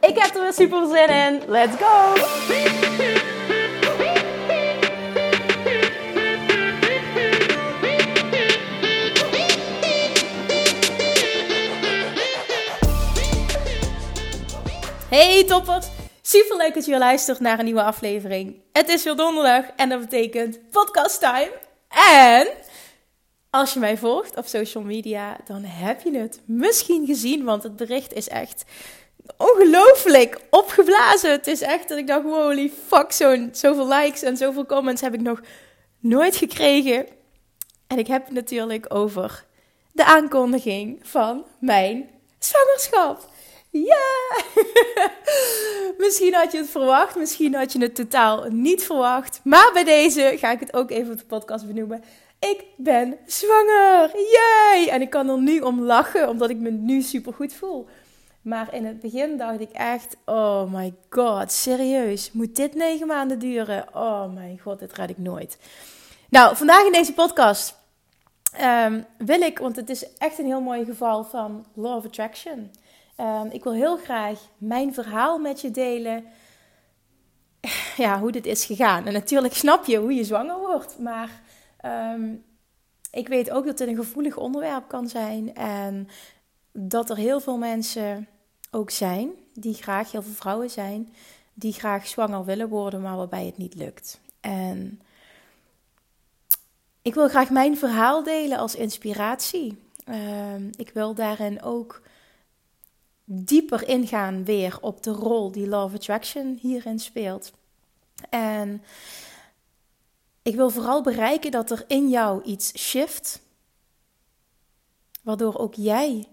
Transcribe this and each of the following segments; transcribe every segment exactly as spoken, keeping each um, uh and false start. Ik heb er weer super zin in. Let's go! Hey toppers! Super leuk dat je weer luistert naar een nieuwe aflevering. Het is weer donderdag en dat betekent podcast time. En als je mij volgt op social media, dan heb je het misschien gezien, want het bericht is echt ongelooflijk opgeblazen. Het is echt dat ik dacht, wow, holy fuck, zo'n, zoveel likes en zoveel comments heb ik nog nooit gekregen. En ik heb het natuurlijk over de aankondiging van mijn zwangerschap. Ja! Yeah! Misschien had je het verwacht, misschien had je het totaal niet verwacht. Maar bij deze ga ik het ook even op de podcast benoemen. Ik ben zwanger! Yay! En ik kan er nu om lachen, omdat ik me nu supergoed voel. Maar in het begin dacht ik echt, oh my god, serieus, moet dit negen maanden duren? Oh mijn god, dit red ik nooit. Nou, vandaag in deze podcast um, wil ik, want het is echt een heel mooi geval van Law of Attraction. Um, ik wil heel graag mijn verhaal met je delen, ja, hoe dit is gegaan. En natuurlijk snap je hoe je zwanger wordt, maar um, ik weet ook dat dit een gevoelig onderwerp kan zijn en dat er heel veel mensen ook zijn, die graag, heel veel vrouwen zijn, die graag zwanger willen worden, maar waarbij het niet lukt. En ik wil graag mijn verhaal delen als inspiratie. Um, ik wil daarin ook dieper ingaan weer op de rol die Law of Attraction hierin speelt. En ik wil vooral bereiken dat er in jou iets shift, waardoor ook jij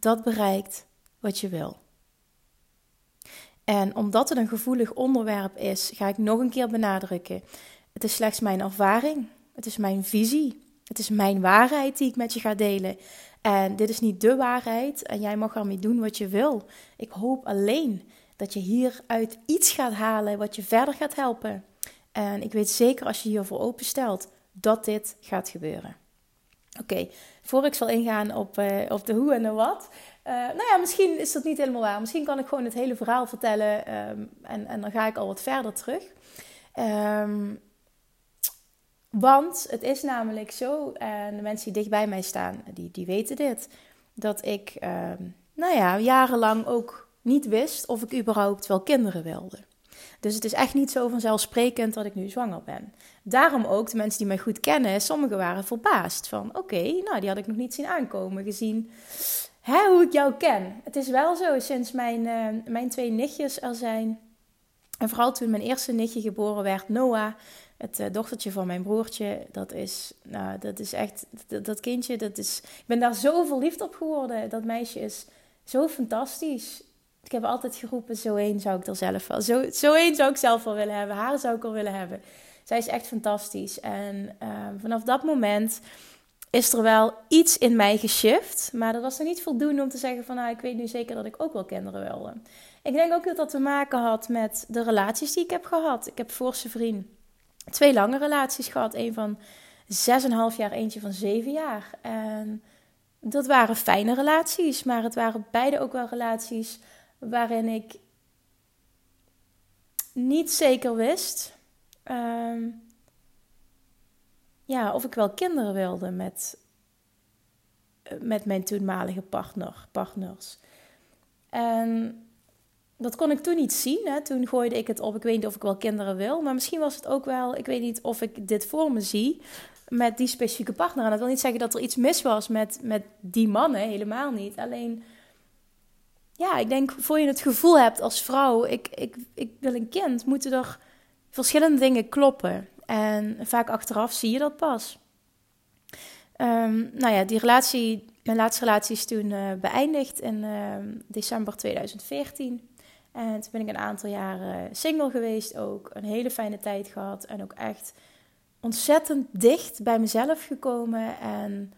dat bereikt wat je wil. En omdat het een gevoelig onderwerp is, ga ik nog een keer benadrukken. Het is slechts mijn ervaring. Het is mijn visie. Het is mijn waarheid die ik met je ga delen. En dit is niet de waarheid. En jij mag ermee doen wat je wil. Ik hoop alleen dat je hieruit iets gaat halen wat je verder gaat helpen. En ik weet zeker als je hiervoor openstelt dat dit gaat gebeuren. Oké, okay. Voor ik zal ingaan op, uh, op de hoe en de wat. Uh, nou ja, misschien is dat niet helemaal waar. Misschien kan ik gewoon het hele verhaal vertellen um, en, en dan ga ik al wat verder terug. Um, want het is namelijk zo, en de mensen die dicht bij mij staan, die, die weten dit. Dat ik um, nou ja, jarenlang ook niet wist of ik überhaupt wel kinderen wilde. Dus het is echt niet zo vanzelfsprekend dat ik nu zwanger ben. Daarom ook, de mensen die mij goed kennen, sommigen waren verbaasd. Van oké, okay, nou die had ik nog niet zien aankomen, gezien hè, hoe ik jou ken. Het is wel zo, sinds mijn, uh, mijn twee nichtjes er zijn. En vooral toen mijn eerste nichtje geboren werd, Noah, het uh, dochtertje van mijn broertje. Dat is, nou, dat is echt, dat, dat kindje, dat is, ik ben daar zo verliefd op geworden. Dat meisje is zo fantastisch. Ik heb altijd geroepen, zo één zou ik er zelf wel. Zo, zo één zou ik zelf wel willen hebben. Haar zou ik al willen hebben. Zij is echt fantastisch. En uh, vanaf dat moment is er wel iets in mij geshift. Maar dat was er niet voldoende om te zeggen van, nou, ik weet nu zeker dat ik ook wel kinderen wilde. Ik denk ook dat dat te maken had met de relaties die ik heb gehad. Ik heb voor Sevrien twee lange relaties gehad. Eén van zes en een half jaar, eentje van zeven jaar. En dat waren fijne relaties. Maar het waren beide ook wel relaties waarin ik niet zeker wist um, ja, of ik wel kinderen wilde met, met mijn toenmalige partner, partners. En dat kon ik toen niet zien. Hè? Toen gooide ik het op, ik weet niet of ik wel kinderen wil. Maar misschien was het ook wel, ik weet niet of ik dit voor me zie met die specifieke partner. En dat wil niet zeggen dat er iets mis was met, met die mannen, helemaal niet. Alleen, ja, ik denk, voor je het gevoel hebt als vrouw, ik, ik, ik wil een kind, moeten er verschillende dingen kloppen. En vaak achteraf zie je dat pas. Um, nou ja, die relatie, mijn laatste relatie is toen uh, beëindigd in uh, december tweeduizend veertien. En toen ben ik een aantal jaren single geweest ook. Een hele fijne tijd gehad. En ook echt ontzettend dicht bij mezelf gekomen. En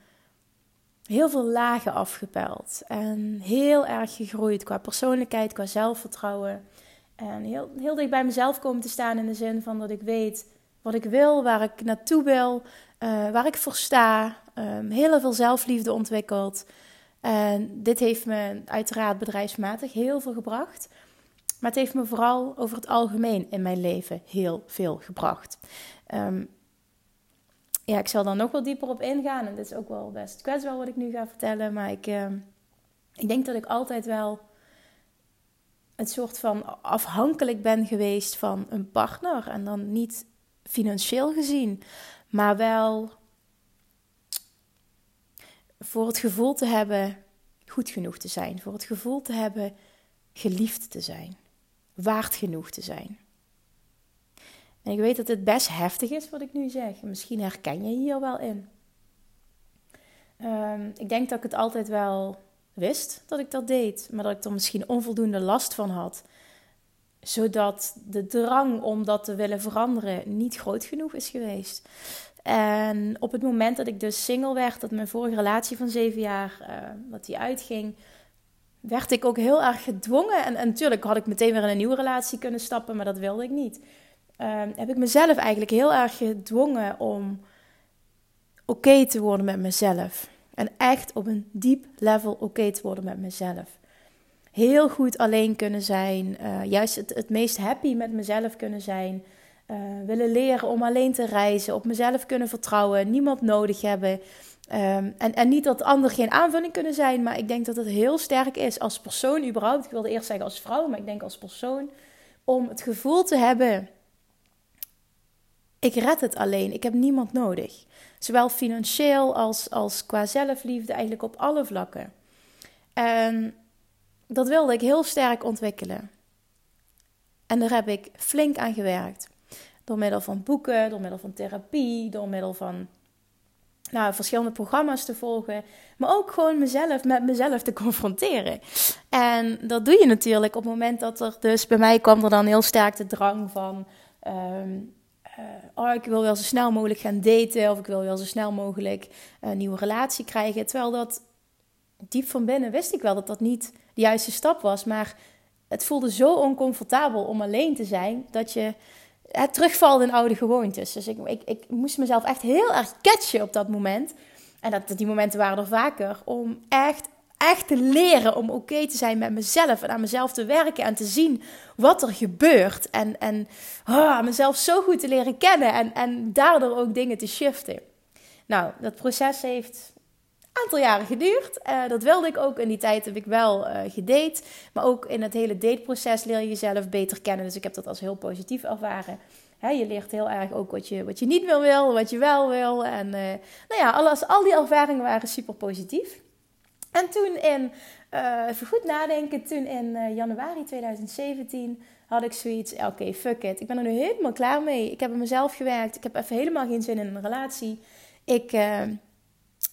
heel veel lagen afgepeld. En heel erg gegroeid qua persoonlijkheid, qua zelfvertrouwen. En heel, heel dicht bij mezelf komen te staan in de zin van dat ik weet wat ik wil, waar ik naartoe wil, uh, waar ik voor sta. Um, heel veel zelfliefde ontwikkeld. En dit heeft me uiteraard bedrijfsmatig heel veel gebracht. Maar het heeft me vooral over het algemeen in mijn leven heel veel gebracht. Um, ja, ik zal daar nog wel dieper op ingaan. En dit is ook wel best kwetsbaar wat ik nu ga vertellen. Maar ik, uh, ik denk dat ik altijd wel een soort van afhankelijk ben geweest van een partner. En dan niet financieel gezien, maar wel voor het gevoel te hebben goed genoeg te zijn. Voor het gevoel te hebben geliefd te zijn. Waard genoeg te zijn. En ik weet dat het best heftig is wat ik nu zeg. Misschien herken je hier wel in. Um, ik denk dat ik het altijd wel wist dat ik dat deed. Maar dat ik er misschien onvoldoende last van had. Zodat de drang om dat te willen veranderen niet groot genoeg is geweest. En op het moment dat ik dus single werd, dat mijn vorige relatie van zeven jaar, uh, dat die uitging, werd ik ook heel erg gedwongen. En, en natuurlijk had ik meteen weer in een nieuwe relatie kunnen stappen, maar dat wilde ik niet. Uh, heb ik mezelf eigenlijk heel erg gedwongen om oké te worden met mezelf. En echt op een diep level oké te worden met mezelf. Heel goed alleen kunnen zijn, uh, juist het, het meest happy met mezelf kunnen zijn. Uh, willen leren om alleen te reizen, op mezelf kunnen vertrouwen, niemand nodig hebben. Um, en, en niet dat anderen geen aanvulling kunnen zijn, maar ik denk dat het heel sterk is als persoon überhaupt. Ik wilde eerst zeggen als vrouw, maar ik denk als persoon. Om het gevoel te hebben, ik red het alleen, ik heb niemand nodig. Zowel financieel als, als qua zelfliefde, eigenlijk op alle vlakken. En dat wilde ik heel sterk ontwikkelen. En daar heb ik flink aan gewerkt. Door middel van boeken, door middel van therapie, door middel van nou, verschillende programma's te volgen. Maar ook gewoon mezelf met mezelf te confronteren. En dat doe je natuurlijk op het moment dat er dus bij mij kwam er dan heel sterk de drang van Um, uh, oh, ik wil wel zo snel mogelijk gaan daten of ik wil wel zo snel mogelijk een nieuwe relatie krijgen. Terwijl dat diep van binnen wist ik wel dat dat niet de juiste stap was. Maar het voelde zo oncomfortabel om alleen te zijn dat je het terugvalde in oude gewoontes. Dus ik, ik, ik moest mezelf echt heel erg catchen op dat moment. En dat, die momenten waren er vaker. Om echt, echt te leren om oké te zijn met mezelf. En aan mezelf te werken en te zien wat er gebeurt. En, en oh, mezelf zo goed te leren kennen. En, en daardoor ook dingen te shiften. Nou, dat proces heeft een aantal jaren geduurd. Uh, dat wilde ik ook. In die tijd heb ik wel uh, gedate. Maar ook in het hele dateproces leer je jezelf beter kennen. Dus ik heb dat als heel positief ervaren. Hè, je leert heel erg ook wat je, wat je niet meer wil, wat je wel wil. En uh, nou ja, alles, al die ervaringen waren super positief. En toen in, uh, even goed nadenken, toen in uh, januari tweeduizend zeventien had ik zoiets, oké, okay, fuck it. Ik ben er nu helemaal klaar mee. Ik heb aan mezelf gewerkt. Ik heb even helemaal geen zin in een relatie. Ik... Uh,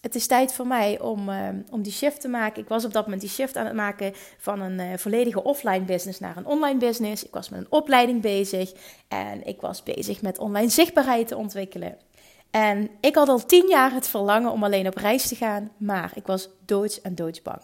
Het is tijd voor mij om, uh, om die shift te maken. Ik was op dat moment die shift aan het maken van een uh, volledige offline business naar een online business. Ik was met een opleiding bezig en ik was bezig met online zichtbaarheid te ontwikkelen. En ik had al tien jaar het verlangen om alleen op reis te gaan, maar ik was doods en doodsbang.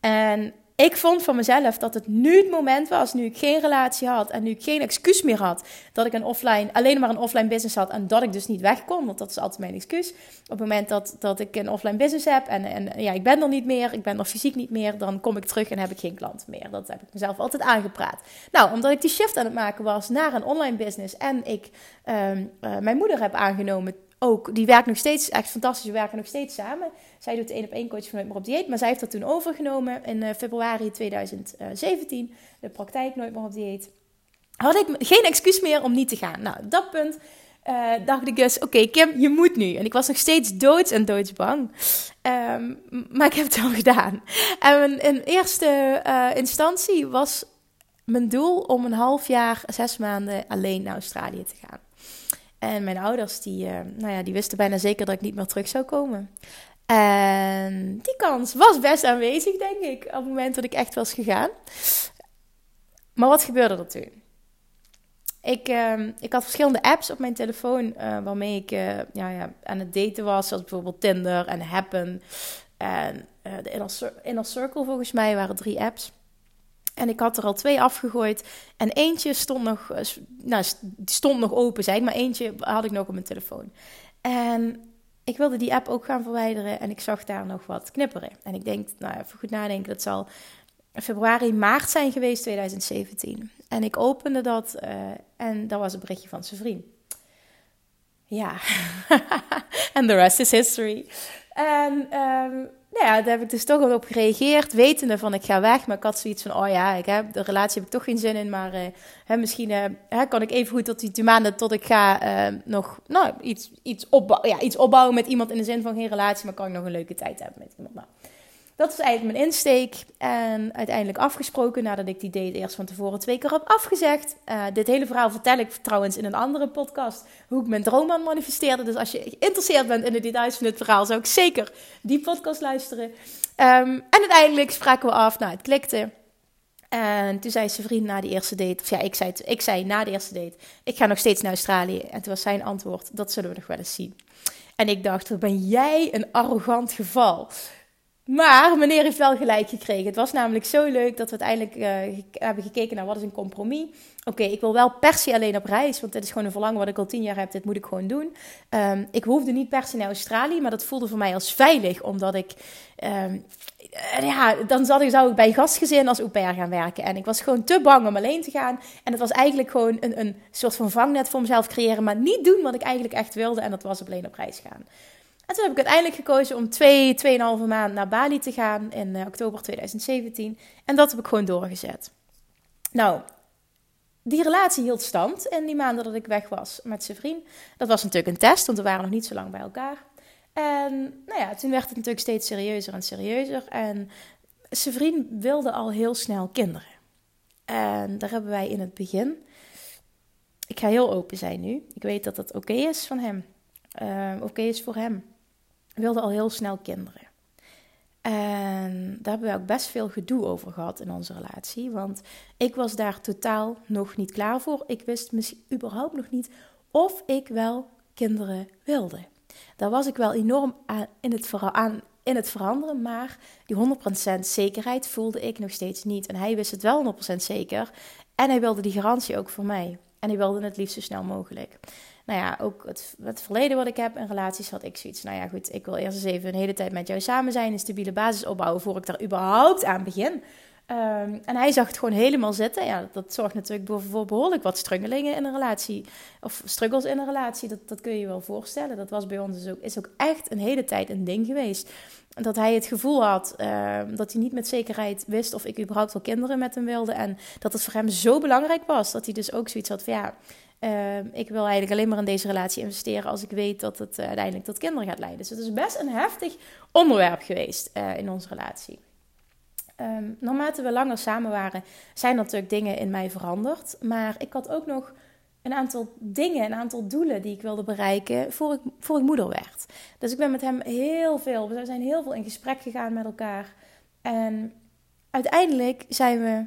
En ik vond van mezelf dat het nu het moment was, nu ik geen relatie had en nu ik geen excuus meer had, dat ik een offline, alleen maar een offline business had en dat ik dus niet weg kon, want dat is altijd mijn excuus. Op het moment dat, dat ik een offline business heb en, en ja, ik ben er niet meer, ik ben er fysiek niet meer, dan kom ik terug en heb ik geen klant meer. Dat heb ik mezelf altijd aangepraat. Nou, omdat ik die shift aan het maken was naar een online business en ik uh, uh, mijn moeder heb aangenomen, ook, die werkt nog steeds, echt fantastisch, we werken nog steeds samen. Zij doet de één op één coach van Nooit meer op dieet, maar zij heeft dat toen overgenomen in uh, februari tweeduizend zeventien, de praktijk Nooit meer op dieet. Had ik geen excuus meer om niet te gaan. Nou, op dat punt uh, dacht ik dus, oké okay, Kim, je moet nu. En ik was nog steeds doods en doodsbang, um, maar ik heb het wel gedaan. En in eerste uh, instantie was mijn doel om een half jaar, zes maanden alleen naar Australië te gaan. En mijn ouders, die, uh, nou ja, die wisten bijna zeker dat ik niet meer terug zou komen. En die kans was best aanwezig, denk ik, op het moment dat ik echt was gegaan. Maar wat gebeurde er toen? Ik, uh, ik had verschillende apps op mijn telefoon uh, waarmee ik uh, ja, ja, aan het daten was. Zoals bijvoorbeeld Tinder en Happen. En uh, de Inner, Cir- Inner Circle volgens mij waren drie apps. En ik had er al twee afgegooid. En eentje stond nog, nou, stond nog open, zeg ik. Maar eentje had ik nog op mijn telefoon. En ik wilde die app ook gaan verwijderen. En ik zag daar nog wat knipperen. En ik denk, nou even goed nadenken, dat zal februari, maart zijn geweest twintig zeventien. En ik opende dat uh, en daar was een berichtje van Sevrien. Ja, and the rest is history. En um, nou ja, daar heb ik dus toch wel op gereageerd, wetende van ik ga weg. Maar ik had zoiets van, oh ja, ik heb, de relatie heb ik toch geen zin in. Maar uh, hè, misschien uh, hè, kan ik even goed tot die twee maanden, tot ik ga uh, nog nou, iets, iets, opbou- ja, iets opbouwen met iemand in de zin van geen relatie. Maar kan ik nog een leuke tijd hebben met iemand. Nou, dat is eigenlijk mijn insteek. En uiteindelijk afgesproken, nadat ik die date eerst van tevoren twee keer heb afgezegd. Uh, dit hele verhaal vertel ik trouwens in een andere podcast, hoe ik mijn droom aan manifesteerde. Dus als je geïnteresseerd bent in de details van dit verhaal, zou ik zeker die podcast luisteren. Um, en uiteindelijk spraken we af, nou het klikte. En toen zei zijn vriend na die eerste date, of ja, ik zei, ik zei na de eerste date, ik ga nog steeds naar Australië. En toen was zijn antwoord, dat zullen we nog wel eens zien. En ik dacht, wat ben jij een arrogant geval. Maar meneer heeft wel gelijk gekregen. Het was namelijk zo leuk dat we uiteindelijk uh, ge- hebben gekeken naar wat is een compromis. Oké, okay, ik wil wel per se alleen op reis, want dit is gewoon een verlangen wat ik al tien jaar heb. Dit moet ik gewoon doen. Um, ik hoefde niet per se naar Australië, maar dat voelde voor mij als veilig. Omdat ik, um, ja, dan zat ik, zou ik bij een gastgezin als au pair gaan werken. En ik was gewoon te bang om alleen te gaan. En het was eigenlijk gewoon een, een soort van vangnet voor mezelf creëren, maar niet doen wat ik eigenlijk echt wilde. En dat was op alleen op reis gaan. En toen heb ik uiteindelijk gekozen om twee, tweeënhalve maand naar Bali te gaan in uh, oktober twintig zeventien. En dat heb ik gewoon doorgezet. Nou, die relatie hield stand in die maanden dat ik weg was met zijn vriend. Dat was natuurlijk een test, want we waren nog niet zo lang bij elkaar. En nou ja, toen werd het natuurlijk steeds serieuzer en serieuzer. En zijn vriend wilde al heel snel kinderen. En daar hebben wij in het begin... Ik ga heel open zijn nu. Ik weet dat dat oké okay is van hem. Uh, oké okay is voor hem. Wilde al heel snel kinderen. En daar hebben we ook best veel gedoe over gehad in onze relatie. Want ik was daar totaal nog niet klaar voor. Ik wist misschien überhaupt nog niet of ik wel kinderen wilde. Daar was ik wel enorm aan in het, vera- aan, in het veranderen. Maar die honderd procent zekerheid voelde ik nog steeds niet. En hij wist het wel honderd procent zeker. En hij wilde die garantie ook voor mij. En hij wilde het liefst zo snel mogelijk. Nou ja, ook het, het verleden wat ik heb in relaties had ik zoiets. Nou ja, goed, ik wil eerst eens even een hele tijd met jou samen zijn. Een stabiele basis opbouwen voordat ik daar überhaupt aan begin. Um, en hij zag het gewoon helemaal zitten. Ja, dat zorgt natuurlijk voor behoorlijk wat struggelingen in een relatie. Of struggles in een relatie, dat, dat kun je je wel voorstellen. Dat was bij ons dus ook, is ook echt een hele tijd een ding geweest. Dat hij het gevoel had uh, dat hij niet met zekerheid wist of ik überhaupt wel kinderen met hem wilde. En dat het voor hem zo belangrijk was. Dat hij dus ook zoiets had van ja... Uh, ik wil eigenlijk alleen maar in deze relatie investeren als ik weet dat het uh, uiteindelijk tot kinderen gaat leiden. Dus het is best een heftig onderwerp geweest uh, in onze relatie. Um, naarmate we langer samen waren, zijn er natuurlijk dingen in mij veranderd. Maar ik had ook nog een aantal dingen, een aantal doelen die ik wilde bereiken voor ik, voor ik moeder werd. Dus ik ben met hem heel veel, we zijn heel veel in gesprek gegaan met elkaar. En uiteindelijk zijn we,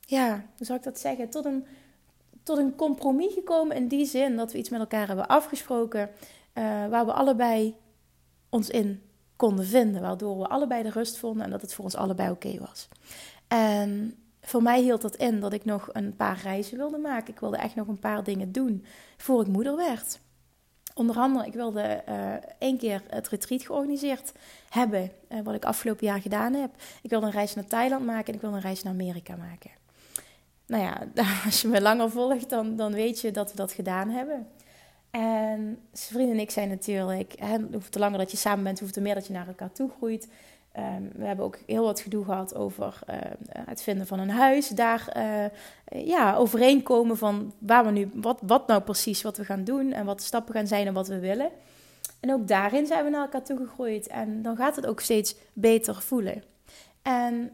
ja, hoe zou ik dat zeggen, tot een... tot een compromis gekomen in die zin dat we iets met elkaar hebben afgesproken uh, waar we allebei ons in konden vinden. Waardoor we allebei de rust vonden en dat het voor ons allebei oké okay was. En voor mij hield dat in dat ik nog een paar reizen wilde maken. Ik wilde echt nog een paar dingen doen voor ik moeder werd. Onder andere, ik wilde uh, één keer het retreat georganiseerd hebben, uh, wat ik afgelopen jaar gedaan heb. Ik wilde een reis naar Thailand maken en ik wilde een reis naar Amerika maken. Nou ja, als je me langer volgt, dan, dan weet je dat we dat gedaan hebben. En zijn vriend en ik zijn natuurlijk... Hè, hoe langer dat je samen bent, hoe meer dat je naar elkaar toe groeit. Um, we hebben ook heel wat gedoe gehad over uh, het vinden van een huis. Daar uh, ja, overeenkomen van waar we nu, wat, wat nou precies wat we gaan doen... en wat de stappen gaan zijn en wat we willen. En ook daarin zijn we naar elkaar toe gegroeid. En dan gaat het ook steeds beter voelen. En...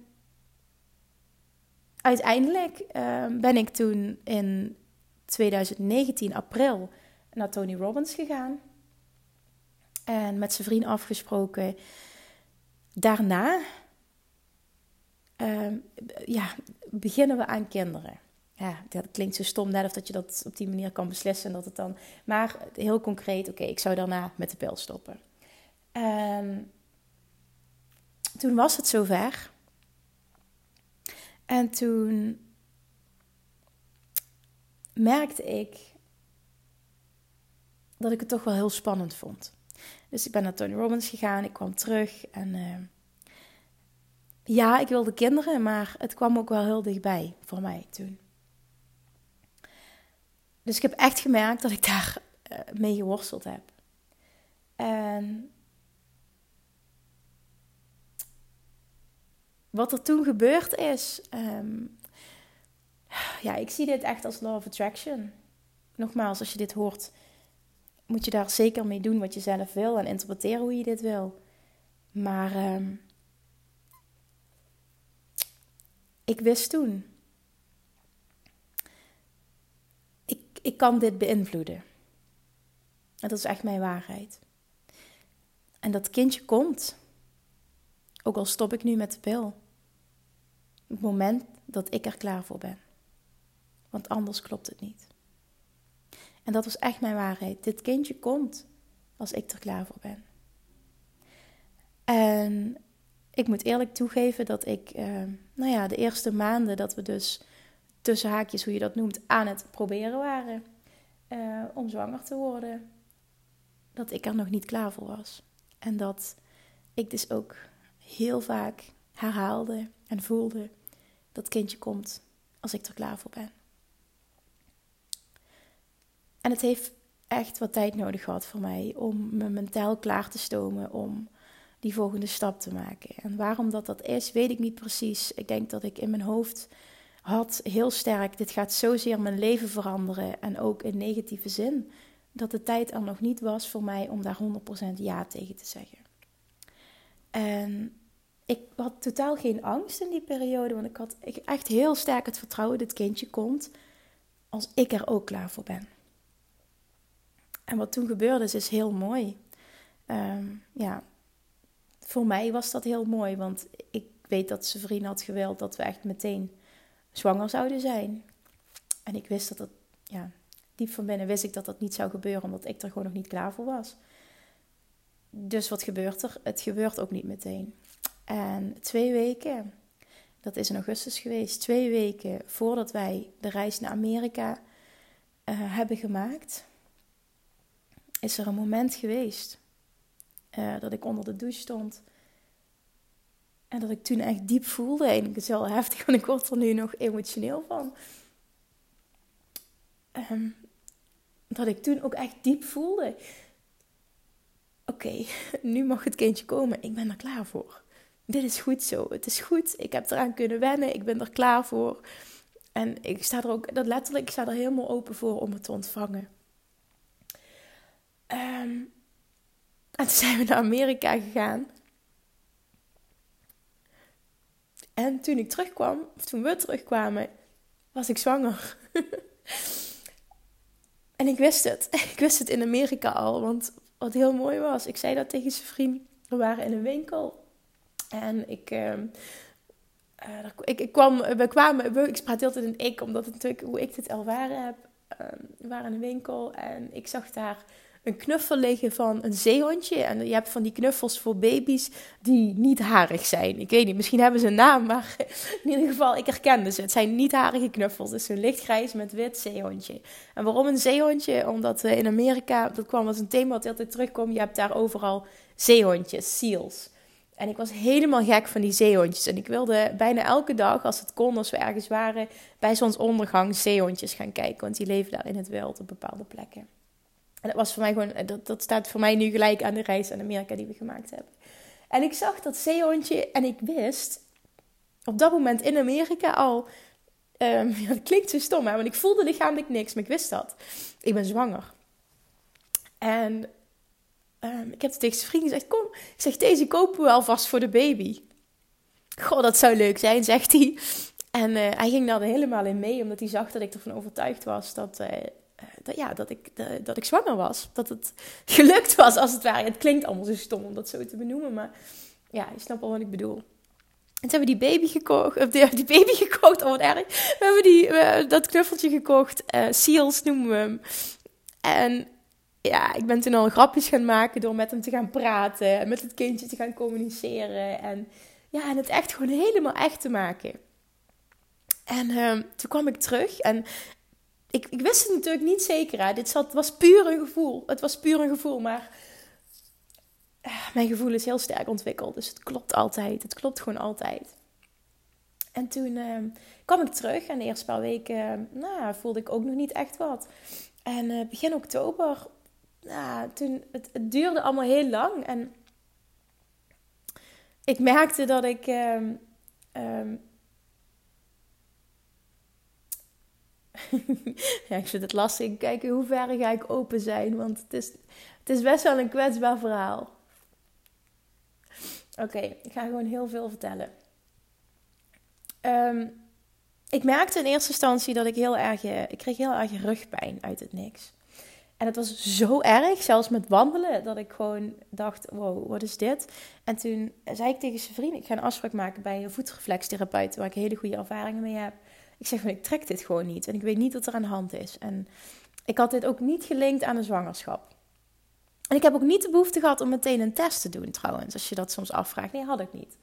uiteindelijk uh, ben ik toen in twintig negentien, april, naar Tony Robbins gegaan. En met zijn vriend afgesproken. Daarna uh, ja, beginnen we aan kinderen. Ja, dat klinkt zo stom, net of dat je dat op die manier kan beslissen. Dat het dan, maar heel concreet, oké, okay, ik zou daarna met de pil stoppen. Um, toen was het zover. En toen merkte ik dat ik het toch wel heel spannend vond. Dus ik ben naar Tony Robbins gegaan, ik kwam terug. En uh, ja, ik wilde kinderen, maar het kwam ook wel heel dichtbij voor mij toen. Dus ik heb echt gemerkt dat ik daar uh, mee geworsteld heb. En wat er toen gebeurd is... Um, ja, ik zie dit echt als Law of Attraction. Nogmaals, als je dit hoort... moet je daar zeker mee doen wat je zelf wil... en interpreteren hoe je dit wil. Maar... Um, ik wist toen... Ik, ik kan dit beïnvloeden. En dat is echt mijn waarheid. En dat kindje komt... Ook al stop ik nu met de pil. Het moment dat ik er klaar voor ben. Want anders klopt het niet. En dat was echt mijn waarheid. Dit kindje komt als ik er klaar voor ben. En ik moet eerlijk toegeven dat ik... Eh, nou ja, de eerste maanden dat we dus... tussen haakjes, hoe je dat noemt, aan het proberen waren. Eh, om zwanger te worden. Dat ik er nog niet klaar voor was. En dat ik dus ook... heel vaak herhaalde en voelde... dat kindje komt als ik er klaar voor ben. En het heeft echt wat tijd nodig gehad voor mij... om me mentaal klaar te stomen... om die volgende stap te maken. En waarom dat dat is, weet ik niet precies. Ik denk dat ik in mijn hoofd had heel sterk... dit gaat zozeer mijn leven veranderen... en ook in negatieve zin... dat de tijd er nog niet was voor mij... om daar honderd procent ja tegen te zeggen. En... ik had totaal geen angst in die periode, want ik had echt heel sterk het vertrouwen dat dit kindje komt als ik er ook klaar voor ben. En wat toen gebeurde is, is heel mooi. Um, ja, voor mij was dat heel mooi, want ik weet dat Sevrien had gewild dat we echt meteen zwanger zouden zijn. En ik wist dat dat, ja, diep van binnen wist ik dat dat niet zou gebeuren, omdat ik er gewoon nog niet klaar voor was. Dus wat gebeurt er? Het gebeurt ook niet meteen. En twee weken, dat is in augustus geweest, twee weken voordat wij de reis naar Amerika uh, hebben gemaakt, is er een moment geweest uh, dat ik onder de douche stond. En dat ik toen echt diep voelde, en het is wel heftig, want ik word er nu nog emotioneel van. Um, dat ik toen ook echt diep voelde, oké, okay, nu mag het kindje komen, ik ben er klaar voor. Dit is goed zo, het is goed, ik heb eraan kunnen wennen, ik ben er klaar voor. En ik sta er ook, dat letterlijk, ik sta er helemaal open voor om het te ontvangen. Um, en toen zijn we naar Amerika gegaan. En toen ik terugkwam, of toen we terugkwamen, was ik zwanger. En ik wist het, ik wist het in Amerika al, want wat heel mooi was, ik zei dat tegen zijn vriend, we waren in een winkel... En ik, uh, uh, ik, ik kwam, we kwamen, we, ik praat altijd in ik, omdat het natuurlijk hoe ik dit ervaren heb. Uh, we waren in een winkel en ik zag daar een knuffel liggen van een zeehondje. En je hebt van die knuffels voor baby's die niet harig zijn. Ik weet niet, misschien hebben ze een naam, maar in ieder geval, ik herkende ze. Het zijn niet harige knuffels, dus zo'n lichtgrijs met wit zeehondje. En waarom een zeehondje? Omdat we in Amerika, dat kwam als een thema dat altijd terugkwam, je hebt daar overal zeehondjes, seals. En ik was helemaal gek van die zeehondjes. En ik wilde bijna elke dag, als het kon, als we ergens waren... bij zonsondergang zeehondjes gaan kijken. Want die leven daar in het wild op bepaalde plekken. En dat was voor mij gewoon, dat, dat staat voor mij nu gelijk aan de reis aan Amerika die we gemaakt hebben. En ik zag dat zeehondje en ik wist... op dat moment in Amerika al... Um, ja, dat klinkt zo stom, hè? Want ik voelde lichamelijk niks, maar ik wist dat. Ik ben zwanger. En... Um, ik heb het tegen zijn vriend gezegd, kom, ik zeg, deze kopen we alvast voor de baby. Goh, dat zou leuk zijn, zegt hij. En uh, hij ging daar helemaal in mee, omdat hij zag dat ik ervan overtuigd was dat, uh, dat, ja, dat, ik, uh, dat ik zwanger was. Dat het gelukt was, als het ware. Het klinkt allemaal zo stom om dat zo te benoemen, maar ja, je snapt al wat ik bedoel. En toen hebben we die baby gekocht, of die, die baby gekocht, oh wat erg. We hebben die, we, dat knuffeltje gekocht, uh, Seals noemen we hem. En ja, ik ben toen al grapjes gaan maken door met hem te gaan praten. En met het kindje te gaan communiceren. En ja, en het echt gewoon helemaal echt te maken. En uh, toen kwam ik terug en ik, ik wist het natuurlijk niet zeker. Hè. Dit zat, was puur een gevoel. Het was puur een gevoel, maar... Mijn gevoel is heel sterk ontwikkeld, dus het klopt altijd. Het klopt gewoon altijd. En toen uh, kwam ik terug en de eerste paar weken uh, nou, voelde ik ook nog niet echt wat. En uh, begin oktober, uh, toen, het, het duurde allemaal heel lang. En ik merkte dat ik... Uh, uh, ja, ik vind het lastig. Kijken hoe ver ga ik open zijn, want het is, het is best wel een kwetsbaar verhaal. Oké, okay, ik ga gewoon heel veel vertellen. Um, ik merkte in eerste instantie dat ik heel erg... Ik kreeg heel erg rugpijn uit het niks. En het was zo erg, zelfs met wandelen, dat ik gewoon dacht, wow, wat is dit? En toen zei ik tegen Sevrien, ik ga een afspraak maken bij een voetreflextherapeut, waar ik hele goede ervaringen mee heb. Ik zeg, maar ik trek dit gewoon niet en ik weet niet wat er aan de hand is. En ik had dit ook niet gelinkt aan een zwangerschap. En ik heb ook niet de behoefte gehad om meteen een test te doen trouwens. Als je dat soms afvraagt. Nee, had ik niet.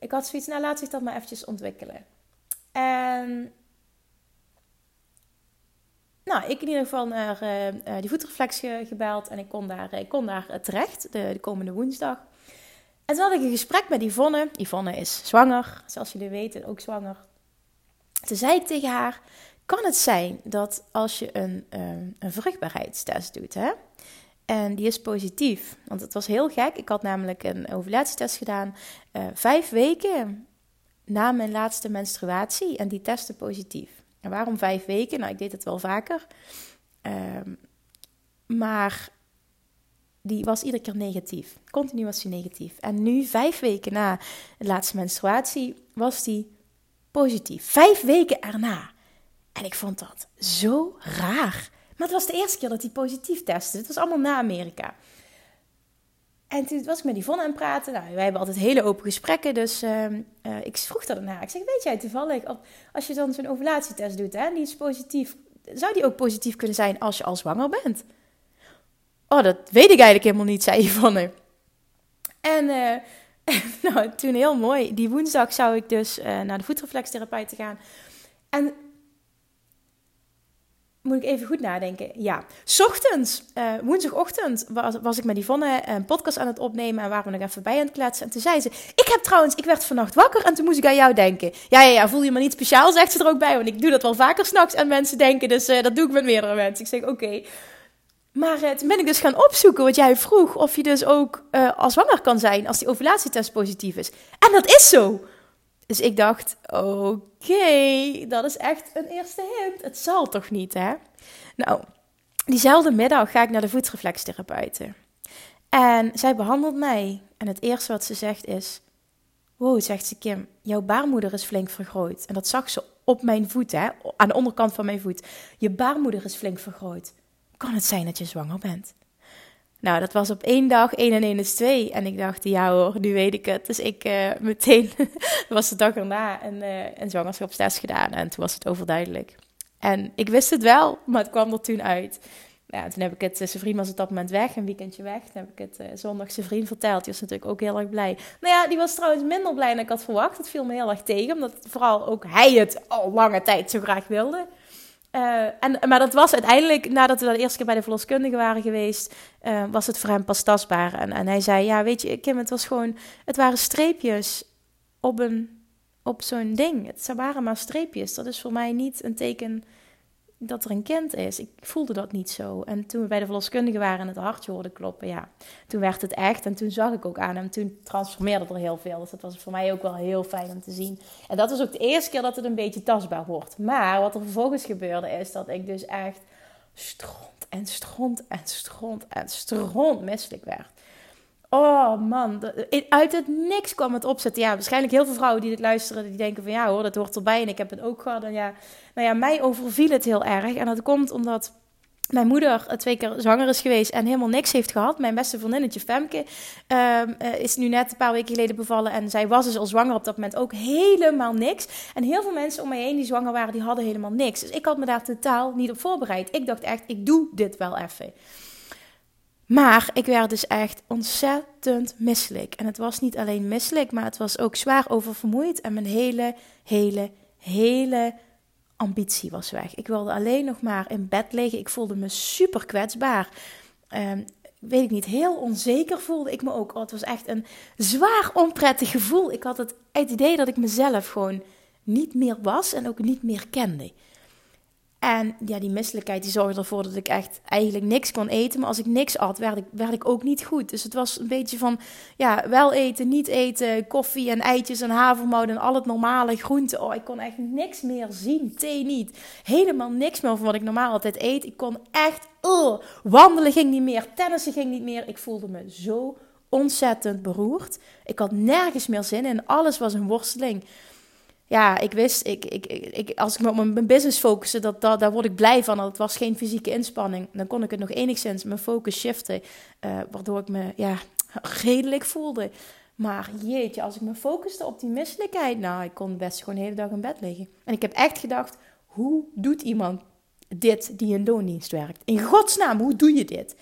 Ik had zoiets, nou laat zich dat maar eventjes ontwikkelen. En nou, ik in ieder geval naar uh, die voetreflex ge- gebeld. En ik kon daar, ik kon daar uh, terecht de, de komende woensdag. En toen had ik een gesprek met Yvonne. Yvonne is zwanger. Zoals jullie weten, ook zwanger. Toen zei ik tegen haar, kan het zijn dat als je een, uh, een vruchtbaarheidstest doet, hè? En die is positief. Want het was heel gek. Ik had namelijk een ovulatietest gedaan. Uh, vijf weken na mijn laatste menstruatie. En die testte positief. En waarom vijf weken? Nou, ik deed het wel vaker. Uh, maar die was iedere keer negatief. Continu was die negatief. En nu, vijf weken na de laatste menstruatie, was die positief. Vijf weken erna. En ik vond dat zo raar. Maar het was de eerste keer dat hij positief testte. Het was allemaal na Amerika. En toen was ik met Yvonne aan het praten. Nou, wij hebben altijd hele open gesprekken. Dus uh, uh, ik vroeg dat daarna. Ik zeg, weet jij toevallig, op, als je dan zo'n ovulatietest doet, hè, die is positief, zou die ook positief kunnen zijn als je al zwanger bent? Oh, dat weet ik eigenlijk helemaal niet, zei Yvonne. En uh, nou, toen heel mooi. Die woensdag zou ik dus uh, naar de voetreflextherapeut gaan. En... Moet ik even goed nadenken. Ja, 's ochtends, uh, woensdagochtend was, was ik met Yvonne een podcast aan het opnemen. En waren we nog even bij aan het kletsen. En toen zei ze, ik heb trouwens, ik werd vannacht wakker en toen moest ik aan jou denken. Ja, ja, ja, voel je me niet speciaal, zegt ze er ook bij. Want ik doe dat wel vaker 's nachts aan mensen denken. Dus uh, dat doe ik met meerdere mensen. Ik zeg, oké. Okay. Maar uh, toen ben ik dus gaan opzoeken wat jij vroeg. Of je dus ook uh, al zwanger kan zijn als die ovulatietest positief is. En dat is zo. Dus ik dacht, oké, okay, dat is echt een eerste hint. Het zal toch niet, hè? Nou, diezelfde middag ga ik naar de voetreflextherapeuten. En zij behandelt mij. En het eerste wat ze zegt is... Wow, zegt ze, Kim, jouw baarmoeder is flink vergroot. En dat zag ze op mijn voet, hè? Aan de onderkant van mijn voet. Je baarmoeder is flink vergroot. Kan het zijn dat je zwanger bent? Nou, dat was op één dag, één en één is twee. En ik dacht, ja hoor, nu weet ik het. Dus ik uh, meteen, was de dag erna, een, uh, een zwangerschapstest gedaan. En toen was het overduidelijk. En ik wist het wel, maar het kwam er toen uit. Nou, toen heb ik het, zijn vriend was op dat moment weg, een weekendje weg. Toen heb ik het uh, zondag zijn vriend verteld. Die was natuurlijk ook heel erg blij. Nou ja, die was trouwens minder blij dan ik had verwacht. Dat viel me heel erg tegen, omdat vooral ook hij het al lange tijd zo graag wilde. Uh, en, maar dat was uiteindelijk, nadat we de eerste keer bij de verloskundige waren geweest, uh, was het voor hem pas tastbaar. En, en hij zei, ja weet je Kim, het was gewoon, het waren streepjes op, een, op zo'n ding. Het waren maar streepjes. Dat is voor mij niet een teken dat er een kind is. Ik voelde dat niet zo. En toen we bij de verloskundige waren en het hartje hoorde kloppen, ja, toen werd het echt. En toen zag ik ook aan hem, toen transformeerde er heel veel. Dus dat was voor mij ook wel heel fijn om te zien. En dat was ook de eerste keer dat het een beetje tastbaar wordt. Maar wat er vervolgens gebeurde is dat ik dus echt stront en stront en stront en stront misselijk werd. Oh man, uit het niks kwam het opzetten. Ja, waarschijnlijk heel veel vrouwen die dit luisteren, die denken van ja hoor, dat hoort erbij en ik heb het ook gehad. En ja, nou ja, mij overviel het heel erg. En dat komt omdat mijn moeder twee keer zwanger is geweest en helemaal niks heeft gehad. Mijn beste vriendinnetje Femke uh, is nu net een paar weken geleden bevallen. En zij was dus al zwanger op dat moment ook helemaal niks. En heel veel mensen om mij heen die zwanger waren, die hadden helemaal niks. Dus ik had me daar totaal niet op voorbereid. Ik dacht echt, ik doe dit wel even. Maar ik werd dus echt ontzettend misselijk. En het was niet alleen misselijk, maar het was ook zwaar oververmoeid. En mijn hele, hele, hele... ambitie was weg. Ik wilde alleen nog maar in bed liggen. Ik voelde me super kwetsbaar. Um, weet ik niet, heel onzeker voelde ik me ook. Oh, het was echt een zwaar onprettig gevoel. Ik had het, het idee dat ik mezelf gewoon niet meer was en ook niet meer kende. En ja, die misselijkheid die zorgde ervoor dat ik echt eigenlijk niks kon eten. Maar als ik niks at, werd ik, werd ik ook niet goed. Dus het was een beetje van, ja, wel eten, niet eten, koffie en eitjes en havermout en al het normale groenten. Oh, ik kon echt niks meer zien, thee niet. Helemaal niks meer van wat ik normaal altijd eet. Ik kon echt, oh, wandelen ging niet meer, tennissen ging niet meer. Ik voelde me zo ontzettend beroerd. Ik had nergens meer zin in, alles was een worsteling. Ja, ik wist, ik, ik, ik, als ik me op mijn business focuste, dat, dat, daar word ik blij van. Het was geen fysieke inspanning. Dan kon ik het nog enigszins, mijn focus shiften, uh, waardoor ik me ja, redelijk voelde. Maar jeetje, als ik me focuste op die misselijkheid, nou, ik kon best gewoon de hele dag in bed liggen. En ik heb echt gedacht, hoe doet iemand dit die in loondienst werkt? In godsnaam, hoe doe je dit?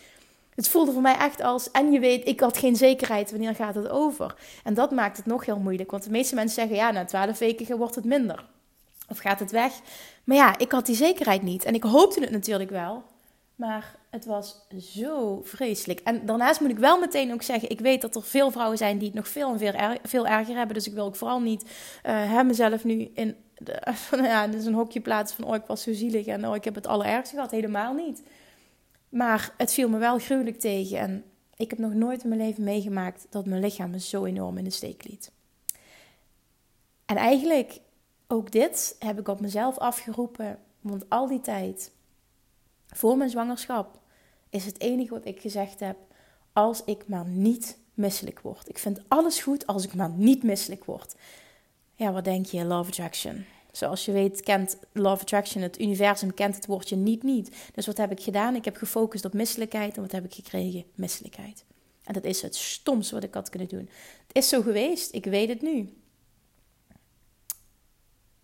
Het voelde voor mij echt als, en je weet, ik had geen zekerheid, wanneer gaat het over? En dat maakt het nog heel moeilijk, want de meeste mensen zeggen, ja, na twaalf weken wordt het minder. Of gaat het weg? Maar ja, ik had die zekerheid niet. En ik hoopte het natuurlijk wel, maar het was zo vreselijk. En daarnaast moet ik wel meteen ook zeggen, ik weet dat er veel vrouwen zijn die het nog veel en veel, er, veel erger hebben. Dus ik wil ook vooral niet uh, mezelf nu in, de, van, ja, dus een hokje plaatsen van, oh, ik was zo zielig en oh, ik heb het allerergste gehad. Helemaal niet. Maar het viel me wel gruwelijk tegen en ik heb nog nooit in mijn leven meegemaakt dat mijn lichaam me zo enorm in de steek liet. En eigenlijk, ook dit heb ik op mezelf afgeroepen, want al die tijd, voor mijn zwangerschap, is het enige wat ik gezegd heb, als ik maar niet misselijk word. Ik vind alles goed als ik maar niet misselijk word. Ja, wat denk je, Law of Attraction? Zoals je weet, kent Law of Attraction, het universum kent het woordje niet niet. Dus wat heb ik gedaan? Ik heb gefocust op misselijkheid. En wat heb ik gekregen? Misselijkheid. En dat is het stomste wat ik had kunnen doen. Het is zo geweest. Ik weet het nu.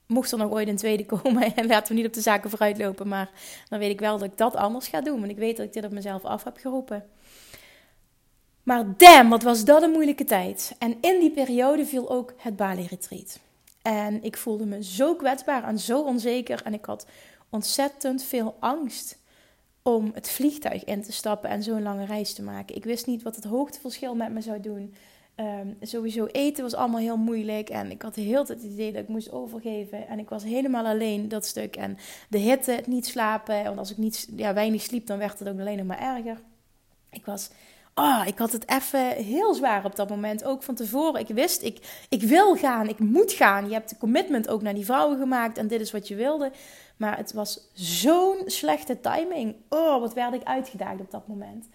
Mocht er nog ooit een tweede komen, en laten we niet op de zaken vooruitlopen. Maar dan weet ik wel dat ik dat anders ga doen. Want ik weet dat ik dit op mezelf af heb geroepen. Maar damn, wat was dat een moeilijke tijd. En in die periode viel ook het Bali-retreat. En ik voelde me zo kwetsbaar en zo onzeker. En ik had ontzettend veel angst om het vliegtuig in te stappen en zo'n lange reis te maken. Ik wist niet wat het hoogteverschil met me zou doen. Um, sowieso eten was allemaal heel moeilijk. En ik had de hele tijd het idee dat ik moest overgeven. En ik was helemaal alleen, dat stuk. En de hitte, het niet slapen. Want als ik niet, ja, weinig sliep, dan werd het ook alleen nog maar erger. Ik was... Oh, ik had het even heel zwaar op dat moment. Ook van tevoren. Ik wist, ik, ik wil gaan. Ik moet gaan. Je hebt de commitment ook naar die vrouwen gemaakt. En dit is wat je wilde. Maar het was zo'n slechte timing. Oh, wat werd ik uitgedaagd op dat moment.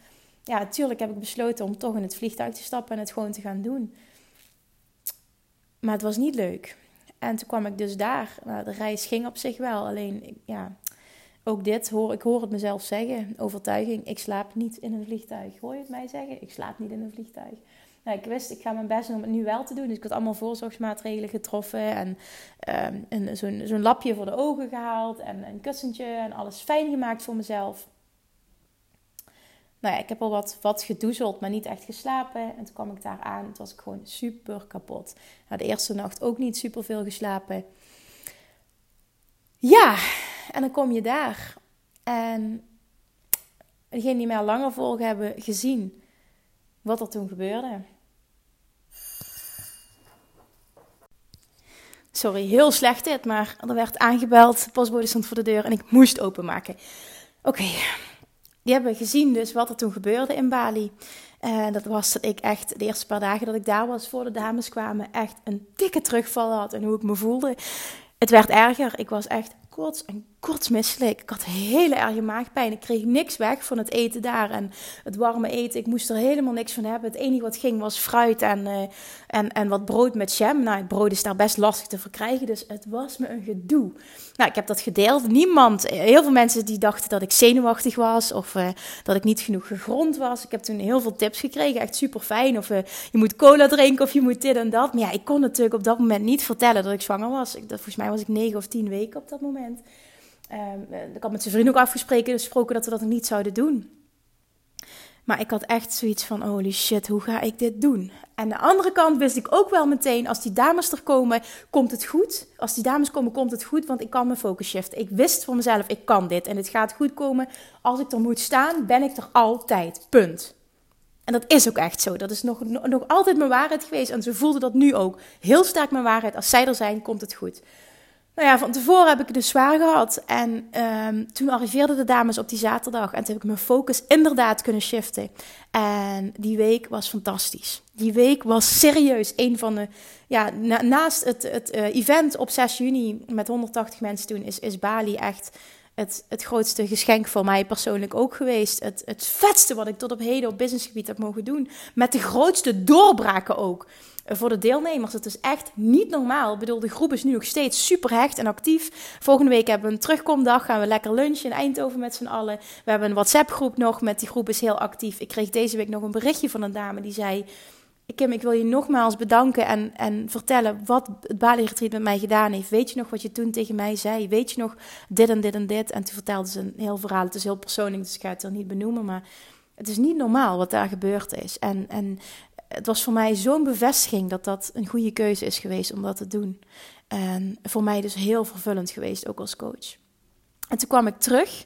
Ja, natuurlijk heb ik besloten om toch in het vliegtuig te stappen en het gewoon te gaan doen. Maar het was niet leuk. En toen kwam ik dus daar. Nou, de reis ging op zich wel. Alleen, ja... Ook dit, hoor, ik hoor het mezelf zeggen, overtuiging, ik slaap niet in een vliegtuig. Hoor je het mij zeggen? Ik slaap niet in een vliegtuig. Nou, ik wist, ik ga mijn best doen om het nu wel te doen. Dus ik had allemaal voorzorgsmaatregelen getroffen en, um, en zo'n, zo'n lapje voor de ogen gehaald en een kussentje en alles fijn gemaakt voor mezelf. Nou ja, ik heb al wat, wat gedoezeld, maar niet echt geslapen. En toen kwam ik daar aan, toen was ik gewoon super kapot. Nou, de eerste nacht ook niet super veel geslapen. Ja... En dan kom je daar. En degenen die mij al langer volgen hebben gezien wat er toen gebeurde. Sorry, heel slecht dit, maar er werd aangebeld. De postbode stond voor de deur en ik moest openmaken. Oké, okay. Die hebben gezien dus wat er toen gebeurde in Bali. En dat was dat ik echt de eerste paar dagen dat ik daar was, voor de dames kwamen, echt een dikke terugval had en hoe ik me voelde. Het werd erger, ik was echt... koorts en koortsmisselijk. Ik had hele erge maagpijn. Ik kreeg niks weg van het eten daar en het warme eten. Ik moest er helemaal niks van hebben. Het enige wat ging was fruit en, uh, en, en wat brood met jam. Nou, het brood is daar best lastig te verkrijgen, dus het was me een gedoe. Nou, ik heb dat gedeeld. Niemand, heel veel mensen die dachten dat ik zenuwachtig was of uh, dat ik niet genoeg gegrond was. Ik heb toen heel veel tips gekregen, echt super fijn. Of uh, je moet cola drinken of je moet dit en dat. Maar ja, ik kon natuurlijk op dat moment niet vertellen dat ik zwanger was. Ik, dat, volgens mij was ik negen of tien weken op dat moment. Um, ik had met Sevrien ook afgesproken dus dat we dat niet zouden doen. Maar ik had echt zoiets van, holy shit, hoe ga ik dit doen? Aan de andere kant wist ik ook wel meteen, als die dames er komen, komt het goed. Als die dames komen, komt het goed, want ik kan mijn focus shiften. Ik wist voor mezelf, ik kan dit en het gaat goed komen. Als ik er moet staan, ben ik er altijd, punt. En dat is ook echt zo. Dat is nog, nog altijd mijn waarheid geweest. En ze voelde dat nu ook. Heel sterk mijn waarheid. Als zij er zijn, komt het goed. Nou ja, van tevoren heb ik het dus zwaar gehad. En um, toen arriveerden de dames op die zaterdag. En toen heb ik mijn focus inderdaad kunnen shiften. En die week was fantastisch. Die week was serieus een van de... Ja, na, naast het, het uh, event op zes juni met honderdtachtig mensen toen... is, is Bali echt... Het, het grootste geschenk voor mij persoonlijk ook geweest. Het, het vetste wat ik tot op heden op businessgebied heb mogen doen. Met de grootste doorbraken ook. Voor de deelnemers. Het is echt niet normaal. Ik bedoel, de groep is nu nog steeds super hecht en actief. Volgende week hebben we een terugkomdag. Gaan we lekker lunchen in Eindhoven met z'n allen. We hebben een WhatsApp groep nog. Met die groep is heel actief. Ik kreeg deze week nog een berichtje van een dame die zei... Kim, ik wil je nogmaals bedanken en, en vertellen wat het Bali-retreat met mij gedaan heeft. Weet je nog wat je toen tegen mij zei? Weet je nog dit en dit en dit? En toen vertelde ze een heel verhaal. Het is heel persoonlijk, dus ik ga het er niet benoemen. Maar het is niet normaal wat daar gebeurd is. En, en het was voor mij zo'n bevestiging dat dat een goede keuze is geweest om dat te doen. En voor mij dus heel vervullend geweest, ook als coach. En toen kwam ik terug...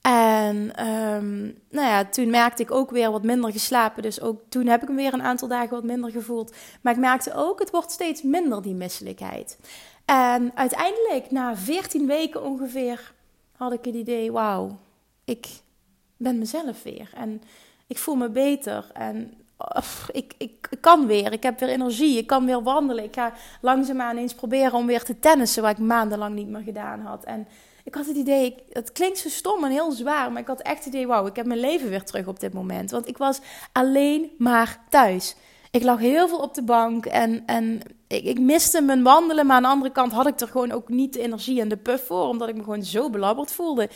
En um, nou ja, toen merkte ik ook weer wat minder geslapen. Dus ook toen heb ik hem weer een aantal dagen wat minder gevoeld. Maar ik merkte ook, het wordt steeds minder die misselijkheid. En uiteindelijk, na veertien weken ongeveer, had ik het idee... Wauw, ik ben mezelf weer. En ik voel me beter. En of, ik, ik, ik kan weer. Ik heb weer energie. Ik kan weer wandelen. Ik ga langzaamaan eens proberen om weer te tennissen... wat ik maandenlang niet meer gedaan had. En... Ik had het idee, het klinkt zo stom en heel zwaar... maar ik had echt het idee, wauw, ik heb mijn leven weer terug op dit moment. Want ik was alleen maar thuis. Ik lag heel veel op de bank en, en ik, ik miste mijn wandelen... maar aan de andere kant had ik er gewoon ook niet de energie en de puff voor... omdat ik me gewoon zo belabberd voelde.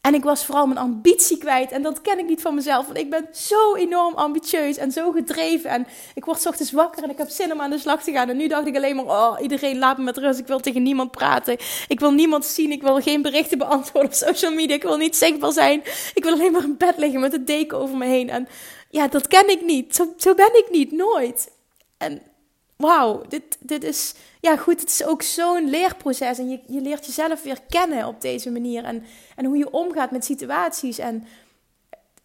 En ik was vooral mijn ambitie kwijt en dat ken ik niet van mezelf... want ik ben zo enorm ambitieus en zo gedreven... en ik word 's ochtends wakker en ik heb zin om aan de slag te gaan... en nu dacht ik alleen maar, oh, iedereen laat me met rust... ik wil tegen niemand praten, ik wil niemand zien... ik wil geen berichten beantwoorden op social media... ik wil niet zichtbaar zijn, ik wil alleen maar in bed liggen... met het deken over me heen en ja, dat ken ik niet, zo, zo ben ik niet, nooit. En wauw, dit, dit is, ja goed, het is ook zo'n leerproces. En je, je leert jezelf weer kennen op deze manier. En, en hoe je omgaat met situaties. En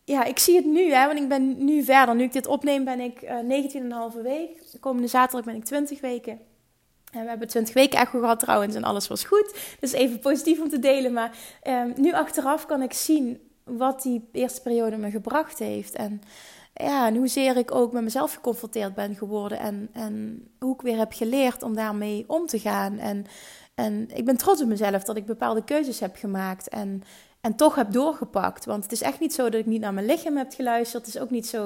ja, ik zie het nu, hè, want ik ben nu verder. Nu ik dit opneem ben ik uh, negentien komma vijf week. De komende zaterdag ben ik twintig weken. En we hebben twintig weken echo gehad trouwens en alles was goed. Dus even positief om te delen. Maar uh, nu achteraf kan ik zien wat die eerste periode me gebracht heeft. En... Ja, en hoezeer ik ook met mezelf geconfronteerd ben geworden. En, en hoe ik weer heb geleerd om daarmee om te gaan. En, en ik ben trots op mezelf dat ik bepaalde keuzes heb gemaakt. En, en toch heb doorgepakt. Want het is echt niet zo dat ik niet naar mijn lichaam heb geluisterd. Het is ook niet zo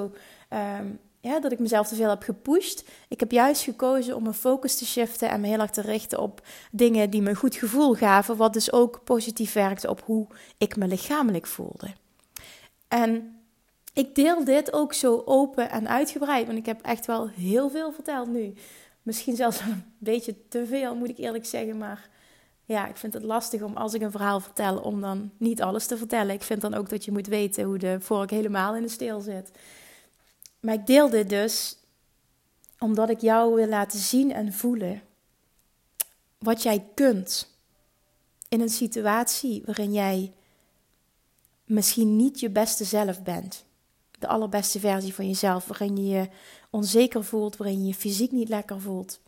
um, ja, dat ik mezelf te veel heb gepusht. Ik heb juist gekozen om mijn focus te shiften. En me heel erg te richten op dingen die me een goed gevoel gaven. Wat dus ook positief werkte op hoe ik me lichamelijk voelde. En... Ik deel dit ook zo open en uitgebreid, want ik heb echt wel heel veel verteld nu. Misschien zelfs een beetje te veel, moet ik eerlijk zeggen. Maar ja, ik vind het lastig om als ik een verhaal vertel, om dan niet alles te vertellen. Ik vind dan ook dat je moet weten hoe de vork helemaal in de steel zit. Maar ik deel dit dus omdat ik jou wil laten zien en voelen wat jij kunt in een situatie waarin jij misschien niet je beste zelf bent. De allerbeste versie van jezelf, waarin je je onzeker voelt, waarin je je fysiek niet lekker voelt.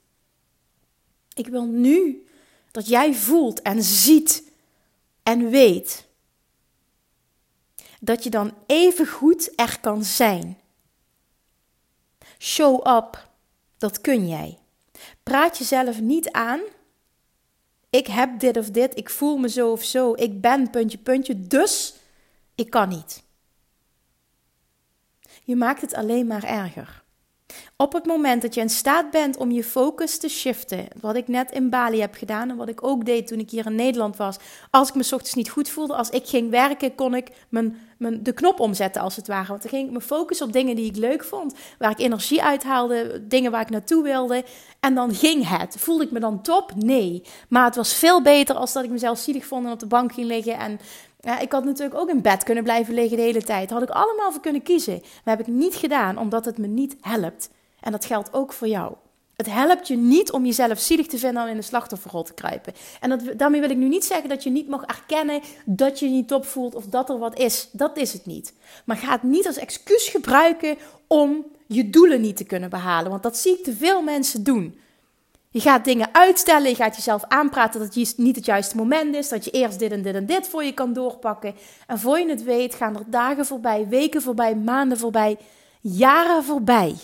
Ik wil nu dat jij voelt en ziet en weet dat je dan even goed er kan zijn. Show up, dat kun jij. Praat jezelf niet aan. ik heb dit of dit, ik voel me zo of zo, ik ben puntje, puntje, dus ik kan niet. Je maakt het alleen maar erger. Op het moment dat je in staat bent om je focus te shiften, wat ik net in Bali heb gedaan en wat ik ook deed toen ik hier in Nederland was. Als ik me 's ochtends niet goed voelde, als ik ging werken, kon ik mijn, mijn, de knop omzetten als het ware. Want dan ging ik me focussen op dingen die ik leuk vond, waar ik energie uithaalde, dingen waar ik naartoe wilde. En dan ging het. Voelde ik me dan top? Nee. Maar het was veel beter als dat ik mezelf zielig vond en op de bank ging liggen en... Ja, ik had natuurlijk ook in bed kunnen blijven liggen de hele tijd. Had ik allemaal voor kunnen kiezen. Maar heb ik niet gedaan, omdat het me niet helpt. En dat geldt ook voor jou. Het helpt je niet om jezelf zielig te vinden en in de slachtofferrol te kruipen. En dat, daarmee wil ik nu niet zeggen dat je niet mag erkennen dat je je niet top voelt of dat er wat is. Dat is het niet. Maar ga het niet als excuus gebruiken om je doelen niet te kunnen behalen. Want dat zie ik te veel mensen doen. Je gaat dingen uitstellen, je gaat jezelf aanpraten dat het niet het juiste moment is, dat je eerst dit en dit en dit voor je kan doorpakken. En voor je het weet gaan er dagen voorbij, weken voorbij, maanden voorbij, jaren voorbij.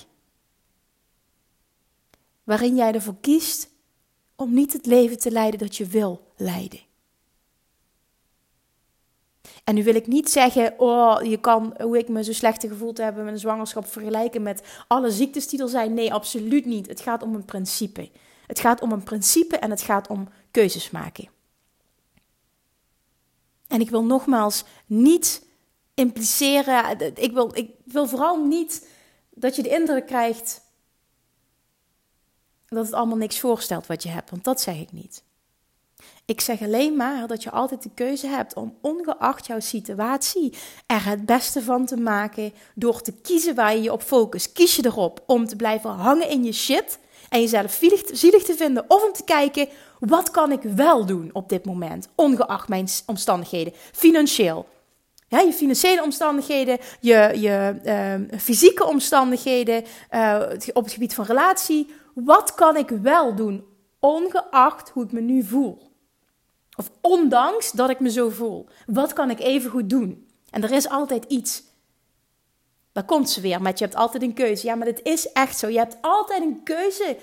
Waarin jij ervoor kiest om niet het leven te leiden dat je wil leiden. En nu wil ik niet zeggen, oh, je kan hoe ik me zo slecht gevoeld heb met een zwangerschap vergelijken met alle ziektes die er zijn. Nee, absoluut niet. Het gaat om een principe. Het gaat om een principe en het gaat om keuzes maken. En ik wil nogmaals niet impliceren, ik wil, ik wil vooral niet dat je de indruk krijgt dat het allemaal niks voorstelt wat je hebt, want dat zeg ik niet. Ik zeg alleen maar dat je altijd de keuze hebt om ongeacht jouw situatie er het beste van te maken door te kiezen waar je je op focust. Kies je erop om te blijven hangen in je shit en jezelf zielig te vinden of om te kijken wat kan ik wel doen op dit moment, ongeacht mijn omstandigheden, financieel. Ja, je financiële omstandigheden, je, je uh, fysieke omstandigheden, uh, op het gebied van relatie. Wat kan ik wel doen, ongeacht hoe ik me nu voel? Of ondanks dat ik me zo voel. Wat kan ik even goed doen? En er is altijd iets. Daar komt ze weer met je hebt altijd een keuze. Ja, maar dit is echt zo. Je hebt altijd een keuze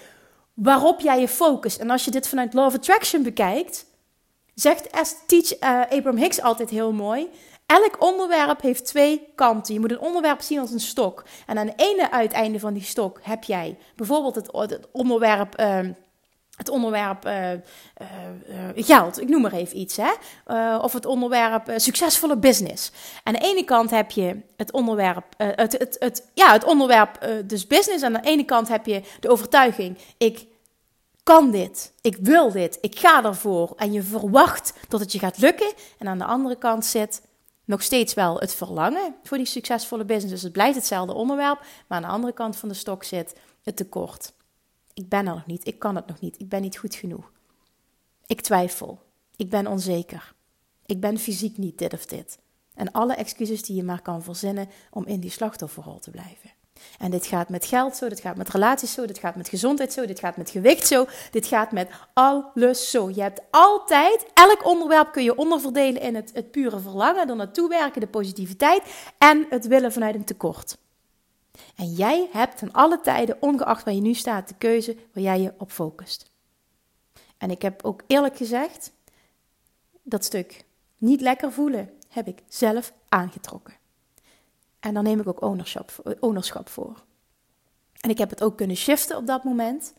waarop jij je focust. En als je dit vanuit Law of Attraction bekijkt, zegt Esther, teach, uh, Abraham Hicks altijd heel mooi. Elk onderwerp heeft twee kanten. Je moet een onderwerp zien als een stok. En aan het ene uiteinde van die stok heb jij bijvoorbeeld het, het onderwerp... Uh, Het onderwerp uh, uh, uh, geld, ik noem maar even iets. Hè? Uh, of het onderwerp uh, succesvolle business. Aan de ene kant heb je het onderwerp, uh, het, het, het, ja, het onderwerp uh, dus business. Aan de ene kant heb je de overtuiging, ik kan dit, ik wil dit, ik ga ervoor. En je verwacht dat het je gaat lukken. En aan de andere kant zit nog steeds wel het verlangen voor die succesvolle business. Dus het blijft hetzelfde onderwerp. Maar aan de andere kant van de stok zit het tekort. Ik ben er nog niet, ik kan het nog niet, ik ben niet goed genoeg. Ik twijfel, ik ben onzeker. Ik ben fysiek niet dit of dit. En alle excuses die je maar kan verzinnen om in die slachtofferrol te blijven. En dit gaat met geld zo, dit gaat met relaties zo, dit gaat met gezondheid zo, dit gaat met gewicht zo, dit gaat met alles zo. Je hebt altijd, elk onderwerp kun je onderverdelen in het, het pure verlangen, er naartoe werken, de positiviteit en het willen vanuit een tekort. En jij hebt ten alle tijden, ongeacht waar je nu staat, de keuze waar jij je op focust. En ik heb ook eerlijk gezegd, dat stuk niet lekker voelen heb ik zelf aangetrokken. En daar neem ik ook ownership, ownership voor. En ik heb het ook kunnen shiften op dat moment.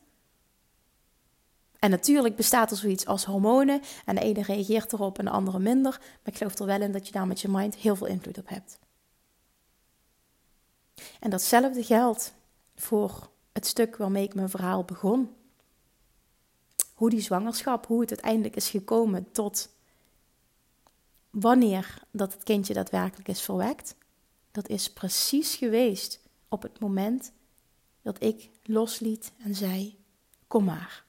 En natuurlijk bestaat er zoiets als hormonen. En de ene reageert erop en de andere minder. Maar ik geloof er wel in dat je daar met je mind heel veel invloed op hebt. En datzelfde geldt voor het stuk waarmee ik mijn verhaal begon. Hoe die zwangerschap, hoe het uiteindelijk is gekomen tot wanneer dat het kindje daadwerkelijk is verwekt. Dat is precies geweest op het moment dat ik losliet en zei, kom maar,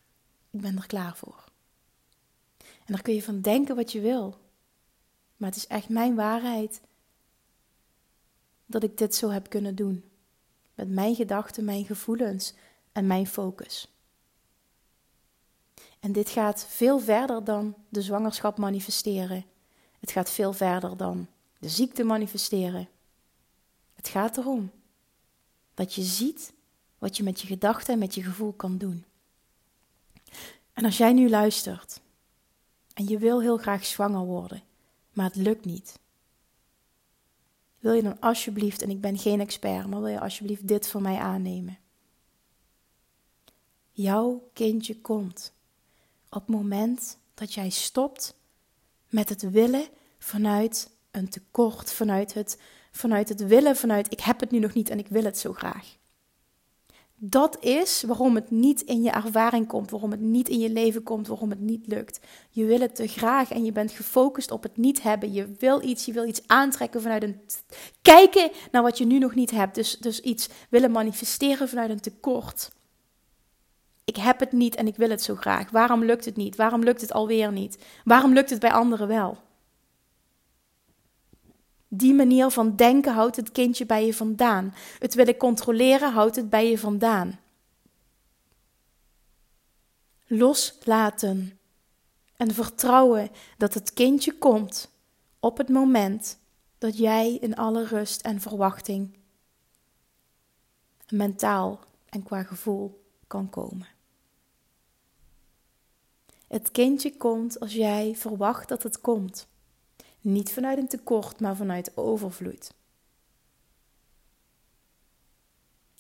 ik ben er klaar voor. En daar kun je van denken wat je wil. Maar het is echt mijn waarheid dat ik dit zo heb kunnen doen. Met mijn gedachten, mijn gevoelens en mijn focus. En dit gaat veel verder dan de zwangerschap manifesteren. Het gaat veel verder dan de ziekte manifesteren. Het gaat erom dat je ziet wat je met je gedachten en met je gevoel kan doen. En als jij nu luistert En je wil heel graag zwanger worden, maar het lukt niet. Wil je dan alsjeblieft, en ik ben geen expert, maar wil je alsjeblieft dit voor mij aannemen? Jouw kindje komt op het moment dat jij stopt met het willen vanuit een tekort, vanuit het, vanuit het willen, vanuit ik heb het nu nog niet en ik wil het zo graag. Dat is waarom het niet in je ervaring komt, waarom het niet in je leven komt, waarom het niet lukt. Je wil het te graag en je bent gefocust op het niet hebben. Je wil iets, je wil iets aantrekken vanuit een... Kijken naar wat je nu nog niet hebt. Dus, dus iets willen manifesteren vanuit een tekort. Ik heb het niet en ik wil het zo graag. Waarom lukt het niet? Waarom lukt het alweer niet? Waarom lukt het bij anderen wel? Die manier van denken houdt het kindje bij je vandaan. Het willen controleren houdt het bij je vandaan. Loslaten en vertrouwen dat het kindje komt op het moment dat jij in alle rust en verwachting mentaal en qua gevoel kan komen. Het kindje komt als jij verwacht dat het komt. Niet vanuit een tekort, maar vanuit overvloed.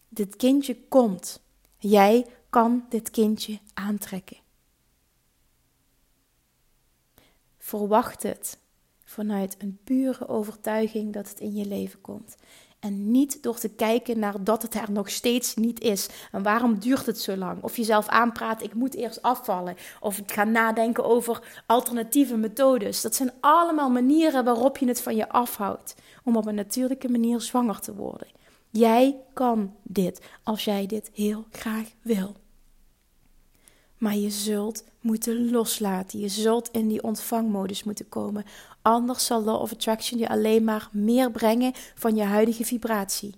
Dit kindje komt. Jij kan dit kindje aantrekken. Verwacht het vanuit een pure overtuiging dat het in je leven komt. En niet door te kijken naar dat het er nog steeds niet is. En waarom duurt het zo lang? Of jezelf aanpraat, ik moet eerst afvallen. Of ik ga nadenken over alternatieve methodes. Dat zijn allemaal manieren waarop je het van je afhoudt. Om op een natuurlijke manier zwanger te worden. Jij kan dit, als jij dit heel graag wil. Maar je zult moeten loslaten. Je zult in die ontvangmodus moeten komen. Anders zal Law of Attraction je alleen maar meer brengen van je huidige vibratie.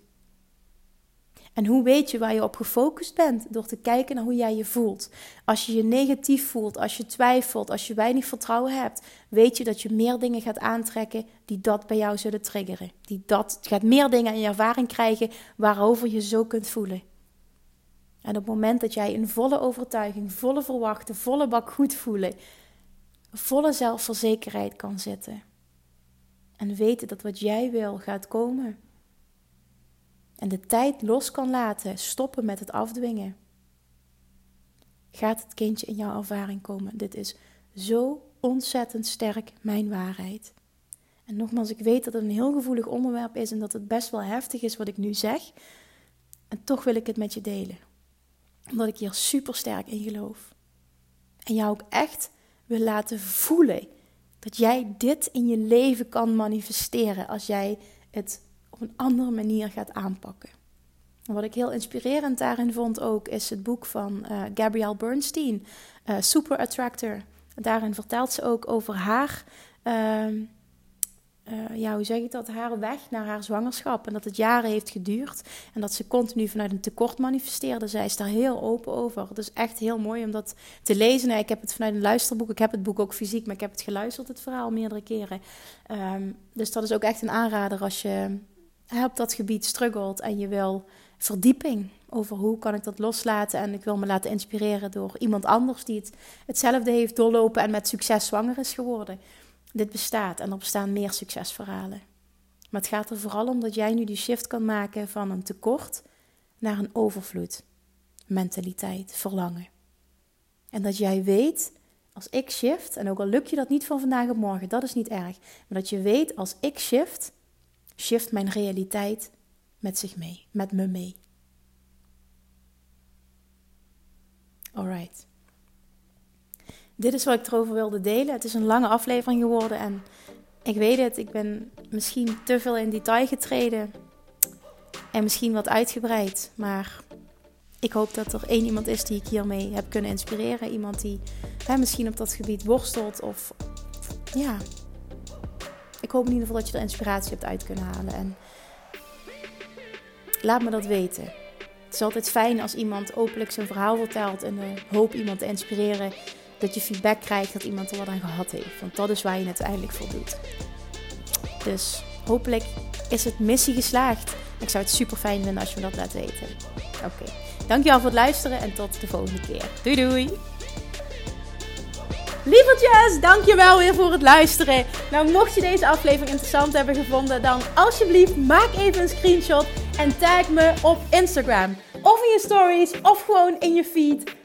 En hoe weet je waar je op gefocust bent? Door te kijken naar hoe jij je voelt. Als je je negatief voelt, als je twijfelt, als je weinig vertrouwen hebt, weet je dat je meer dingen gaat aantrekken die dat bij jou zullen triggeren. Die dat, je gaat meer dingen in je ervaring krijgen waarover je zo kunt voelen. En op het moment dat jij in volle overtuiging, volle verwachten, volle bak goed voelen, volle zelfverzekerheid kan zitten. En weten dat wat jij wil gaat komen. En de tijd los kan laten, stoppen met het afdwingen. Gaat het kindje in jouw ervaring komen? Dit is zo ontzettend sterk mijn waarheid. En nogmaals, ik weet dat het een heel gevoelig onderwerp is en dat het best wel heftig is wat ik nu zeg. En toch wil ik het met je delen. Omdat ik hier super sterk in geloof. En jou ook echt wil laten voelen dat jij dit in je leven kan manifesteren als jij het op een andere manier gaat aanpakken. En wat ik heel inspirerend daarin vond ook is het boek van uh, Gabrielle Bernstein, uh, Super Attractor. Daarin vertelt ze ook over haar, uh, uh, ja, hoe zeg ik dat, haar weg naar haar zwangerschap. En dat het jaren heeft geduurd en dat ze continu vanuit een tekort manifesteerde. Zij is daar heel open over. Het is echt heel mooi om dat te lezen. Nou, ik heb het vanuit een luisterboek. Ik heb het boek ook fysiek, maar ik heb het geluisterd, het verhaal, meerdere keren. Um, dus dat is ook echt een aanrader als je op dat gebied struggelt en je wil verdieping over hoe kan ik dat loslaten. En ik wil me laten inspireren door iemand anders die het, hetzelfde heeft doorlopen en met succes zwanger is geworden. Dit bestaat en er bestaan meer succesverhalen. Maar het gaat er vooral om dat jij nu die shift kan maken van een tekort naar een overvloed. Mentaliteit, verlangen. En dat jij weet, als ik shift, en ook al lukt je dat niet van vandaag op morgen, dat is niet erg. Maar dat je weet, als ik shift, shift mijn realiteit met zich mee, met me mee. Alright. Dit is wat ik erover wilde delen. Het is een lange aflevering geworden en ik weet het, ik ben misschien te veel in detail getreden en misschien wat uitgebreid. Maar ik hoop dat er één iemand is die ik hiermee heb kunnen inspireren. Iemand die hè, misschien op dat gebied worstelt of ja, ik hoop in ieder geval dat je er inspiratie hebt uit kunnen halen. En laat me dat weten. Het is altijd fijn als iemand openlijk zijn verhaal vertelt en de hoop iemand te inspireren. Dat je feedback krijgt, dat iemand er wat aan gehad heeft. Want dat is waar je het uiteindelijk voor doet. Dus hopelijk is het missie geslaagd. Ik zou het super fijn vinden als je me dat laat weten. Oké, okay. Dankjewel voor het luisteren en tot de volgende keer. Doei doei! Lievertjes, dankjewel weer voor het luisteren. Nou, mocht je deze aflevering interessant hebben gevonden, dan alsjeblieft maak even een screenshot en tag me op Instagram. Of in je stories, of gewoon in je feed.